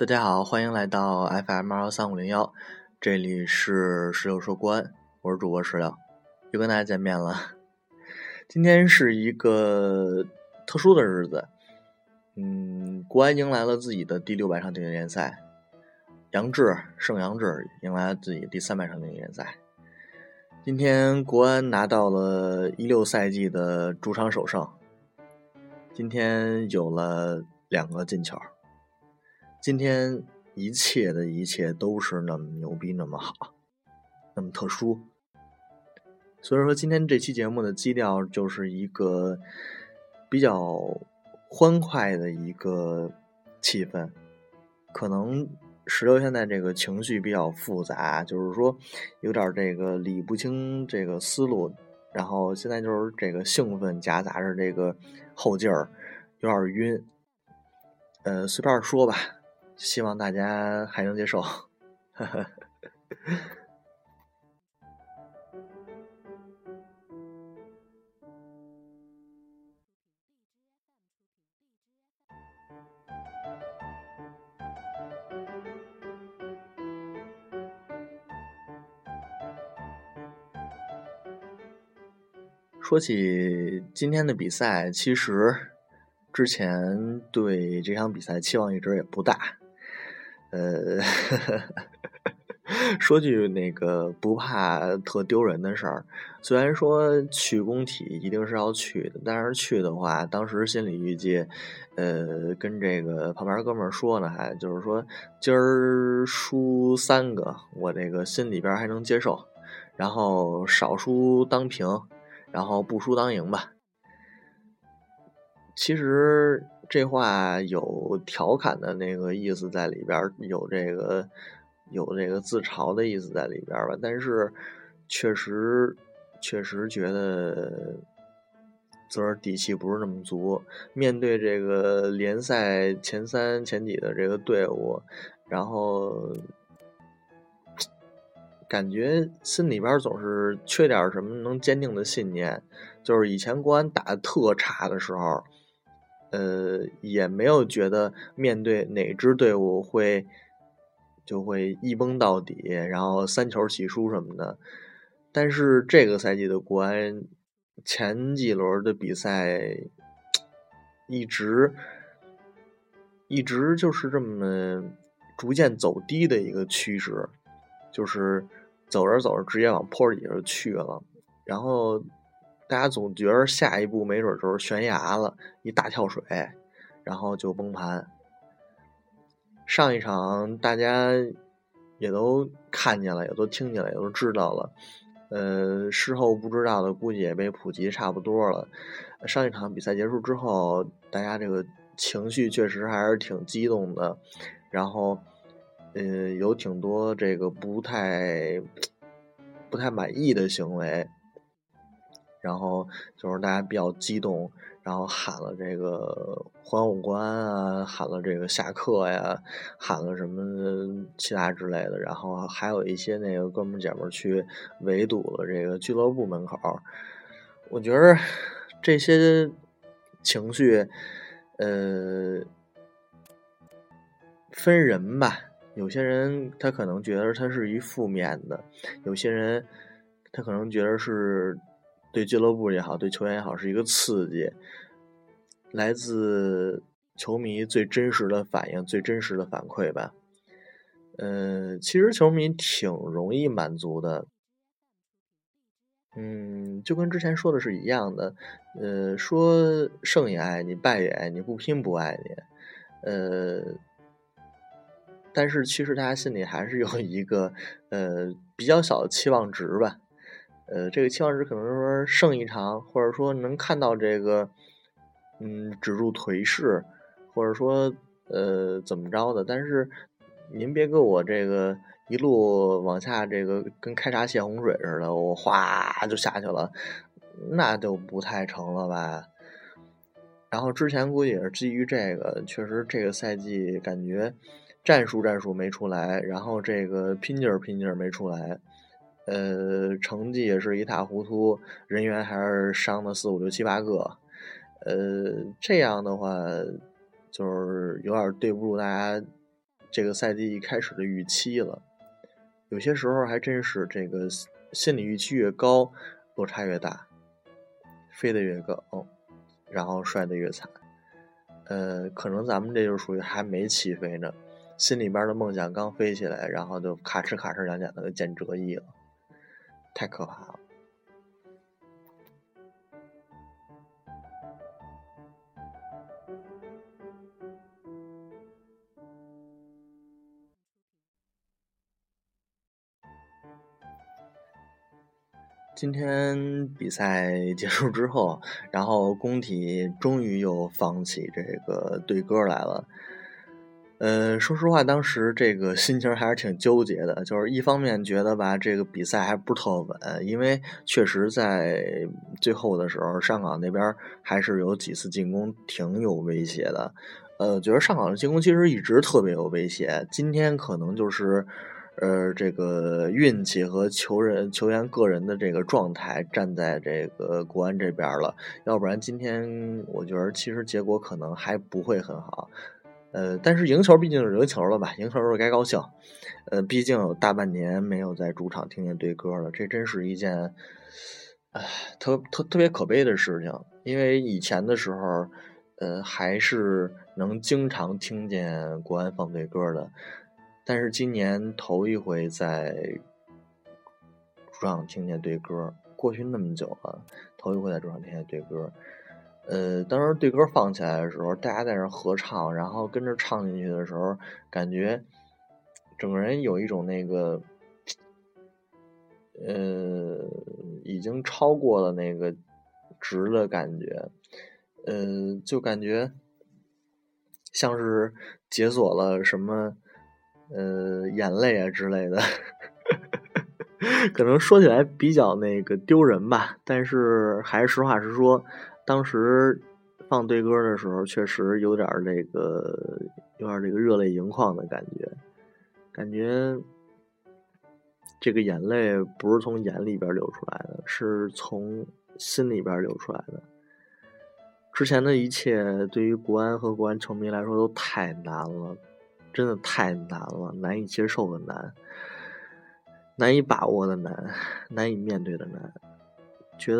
大家好，欢迎来到 FM13501，这里是石榴说官，我是主播石榴，又跟大家见面了。今天是一个特殊的日子，国安迎来了自己的第600场顶级联赛，盛杨智迎来了自己第300场顶级联赛。今天国安拿到了16赛季的主场首胜，今天有了2个进球，今天一切都是那么牛逼，那么好，那么特殊。所以说今天这期节目的基调就是一个比较欢快的一个气氛，可能16现在这个情绪比较复杂，就是说有点这个理不清这个思路，然后现在就是这个兴奋夹杂着这个后劲儿，有点晕，随便说吧，希望大家还能接受。说起今天的比赛，其实之前对这场比赛期望一直也不大，说句那个不怕特丢人的事儿，虽然说去工体一定是要去的，但是去的话，当时心理预计，跟这个旁边哥们儿说呢，还就是说今儿输3个，我这个心里边还能接受，然后少输当平。然后不输当赢吧。其实这话有调侃的那个意思在里边，有这个自嘲的意思在里边吧。但是确实觉得自个儿底气不是那么足，面对这个联赛前几的这个队伍，然后感觉心里边总是缺点什么能坚定的信念，就是以前国安打得特差的时候，也没有觉得面对哪支队伍就会一崩到底，然后3球起输什么的。但是这个赛季的国安前几轮的比赛一直就是这么逐渐走低的一个趋势，就是走着直接往坡底就去了，然后大家总觉得下一步没准就是悬崖了，一大跳水，然后就崩盘。上一场大家也都看见了，也都听见了，也都知道了，事后不知道的估计也被普及差不多了。上一场比赛结束之后，大家这个情绪确实还是挺激动的，然后有挺多这个不太满意的行为，然后就是大家比较激动，然后喊了这个还我国安啊，喊了这个下课呀，喊了什么其他之类的，然后还有一些那个哥们姐们去围堵了这个俱乐部门口。我觉得这些情绪分人吧，有些人他可能觉得他是一负面的，有些人他可能觉得是对俱乐部也好，对球员也好，是一个刺激。来自球迷最真实的反应，最真实的反馈吧。其实球迷挺容易满足的，就跟之前说的是一样的，说胜也爱你，败也爱你，不拼不爱你，但是其实大家心里还是有一个比较小的期望值吧，这个期望值可能说胜一场，或者说能看到这个止住颓势，或者说怎么着的。但是您别给我这个一路往下，这个跟开闸泄洪水似的，我哗就下去了，那就不太成了吧。然后之前估计也是基于这个，确实这个赛季感觉战术没出来，然后这个拼劲儿没出来，成绩也是一塌糊涂，人员还是伤了4、5、6、7、8个，这样的话就是有点对不住大家这个赛季一开始的预期了。有些时候还真是这个心理预期越高，落差越大，飞得越高，然后摔得越惨。可能咱们这就属于还没起飞呢，心里边的梦想刚飞起来，然后就咔哧咔哧两两的就见折翼了，太可怕了。今天比赛结束之后，然后工体终于又放起这个对歌来了。说实话，当时这个心情还是挺纠结的，就是一方面觉得吧，这个比赛还不特稳，因为确实在最后的时候，上港那边还是有几次进攻挺有威胁的。觉得上港的进攻其实一直特别有威胁，今天可能就是。这个运气和球员个人的这个状态站在这个国安这边了，要不然今天我觉得其实结果可能还不会很好。但是赢球毕竟是赢球了吧，赢球是该高兴。毕竟有大半年没有在主场听见对歌了，这真是一件特别可悲的事情，因为以前的时候还是能经常听见国安放对歌的。但是今年头一回在主场听见对歌，过去那么久了，头一回在主场听见对歌。当时对歌放起来的时候，大家在那合唱，然后跟着唱进去的时候，感觉整个人有一种那个，已经超过了那个值的感觉，就感觉像是解锁了什么。眼泪啊之类的可能说起来比较那个丢人吧，但是还是实话实说，当时放对歌的时候确实有点这个热泪盈眶的感觉这个眼泪不是从眼里边流出来的，是从心里边流出来的。之前的一切对于国安和国安球迷来说都太难了，真的太难了，难以接受的难，难以把握的难，难以面对的难。觉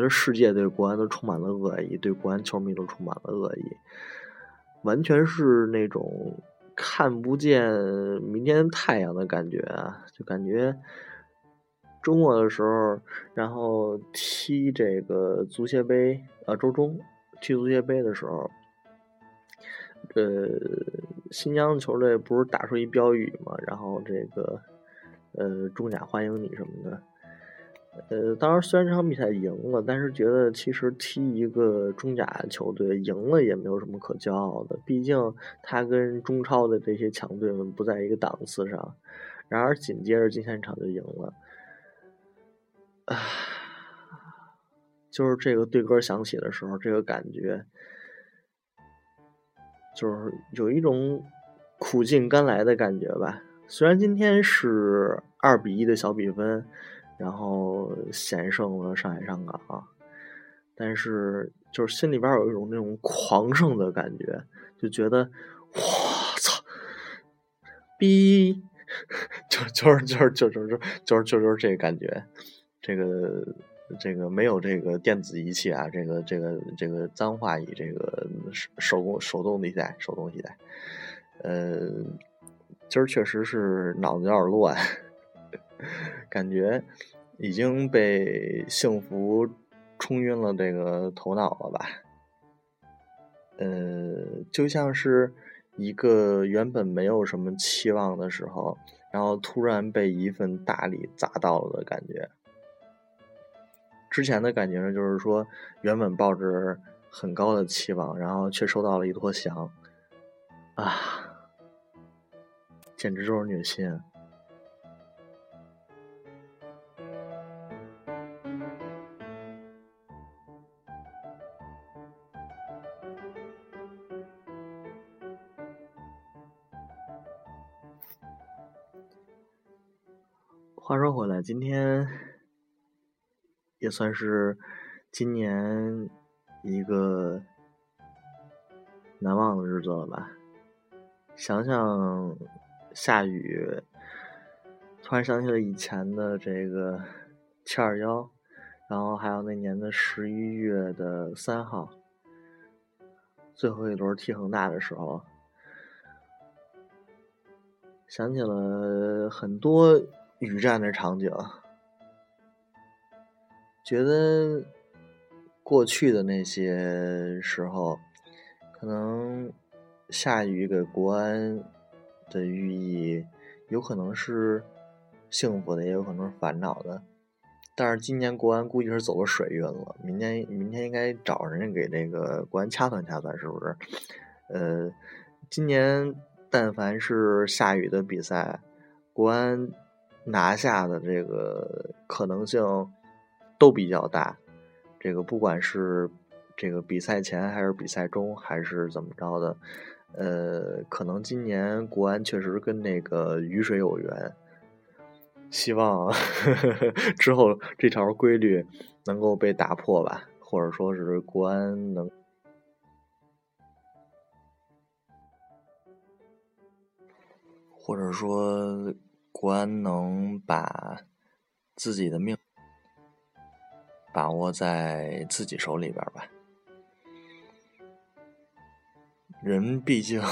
得世界对国安都充满了恶意，对国安球迷都充满了恶意，完全是那种看不见明天太阳的感觉啊！就感觉周末的时候，然后踢这个足协杯啊，周中踢足协杯的时候。新疆球队不是打出一标语嘛，然后这个中甲欢迎你什么的。当然虽然这场比赛赢了，但是觉得其实踢一个中甲球队赢了也没有什么可骄傲的，毕竟他跟中超的这些强队们不在一个档次上。然而紧接着今天一场就赢了，就是这个对歌响起的时候，这个感觉。就是有一种苦尽甘来的感觉吧，虽然今天是2-1的小比分，然后险胜了上海上港，但是就是心里边有一种那种狂胜的感觉，就觉得哇操，逼，就是这个感觉，这个没有这个电子仪器啊，这个脏话以这个手动替代，今儿确实是脑子有点乱，感觉已经被幸福冲晕了这个头脑了吧，就像是一个原本没有什么期望的时候，然后突然被一份大礼砸到了的感觉。之前的感觉呢，就是说原本抱着很高的期望，然后却收到了一坨翔，简直就是虐心啊。话说回来，今天也算是今年一个难忘的日子了吧，想想下雨，突然想起了以前的这个721，然后还有那年的11月3号，最后一轮踢恒大的时候，想起了很多雨战的场景，觉得过去的那些时候，可能下雨给国安的寓意有可能是幸福的，也有可能是烦恼的。但是今年国安估计是走了水运了，明天应该找人给这个国安掐算掐算，是不是？今年但凡是下雨的比赛，国安拿下的这个可能性都比较大。这个不管是这个比赛前还是比赛中还是怎么着的，可能今年国安确实跟那个雨水有缘。希望之后这条规律能够被打破吧，或者说是国安能把自己的命把握在自己手里边吧。人毕竟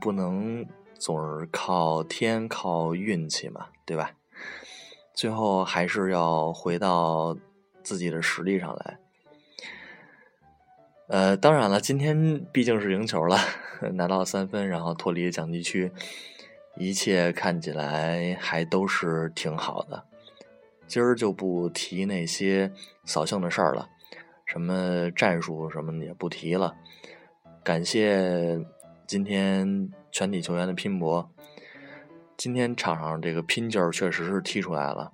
不能总是靠天靠运气嘛，对吧？最后还是要回到自己的实力上来。当然了，今天毕竟是赢球了，拿到3分，然后脱离降级区，一切看起来还都是挺好的。今儿就不提那些扫兴的事儿了，什么战术什么也不提了。感谢今天全体球员的拼搏。今天场上这个拼劲儿确实是踢出来了，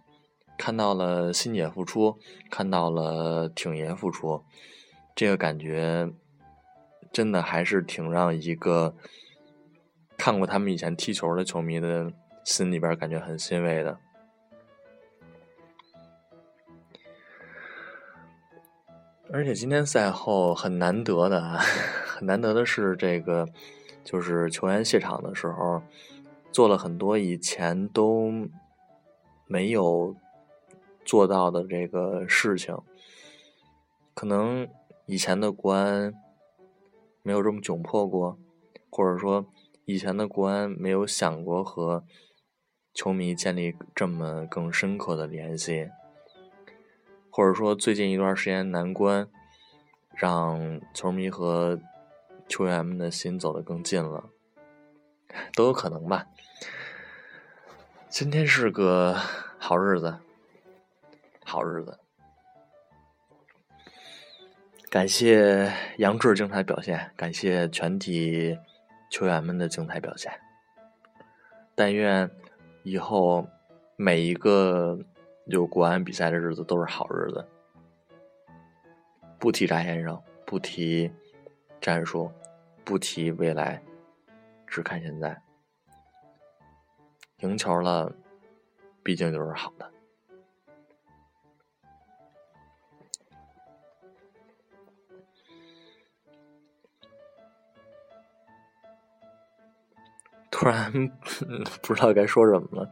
看到了新野复出，看到了挺爷复出，这个感觉真的还是挺让一个看过他们以前踢球的球迷的心里边感觉很欣慰的。而且今天赛后很难得的是，这个就是球员卸场的时候做了很多以前都没有做到的这个事情。可能以前的国安没有这么窘迫过，或者说以前的国安没有想过和球迷建立这么更深刻的联系，或者说最近一段时间难关让球迷和球员们的心走得更近了，都有可能吧。今天是个好日子。感谢杨志精彩表现，感谢全体球员们的精彩表现。但愿以后每一个有国安比赛的日子都是好日子。不提扎先生，不提战术，不提未来，只看现在。赢球了毕竟就是好的。突然不知道该说什么了，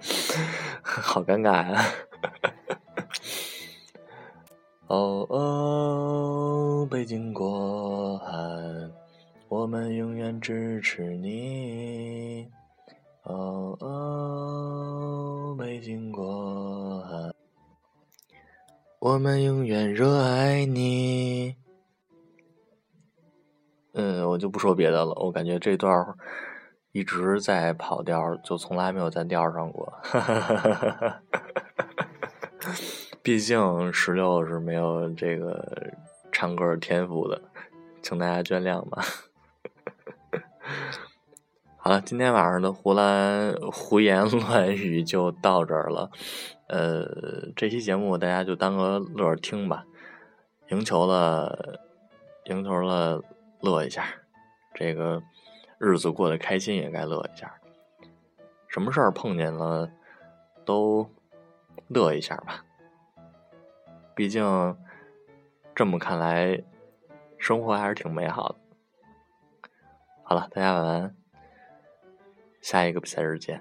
好尴尬呀、哦哦，北京国安，我们永远支持你。哦哦，北京国安，我们永远热爱你。我就不说别的了，我感觉这段一直在跑调，就从来没有在调上过。毕竟16是没有这个唱歌天赋的，请大家见谅吧。好了，今天晚上的胡言乱语就到这儿了。这期节目大家就当个乐听吧。赢球了，乐一下。这个日子过得开心也该乐一下。什么事儿碰见了都乐一下吧。毕竟这么看来生活还是挺美好的。好了，大家晚安。下一个比赛日见。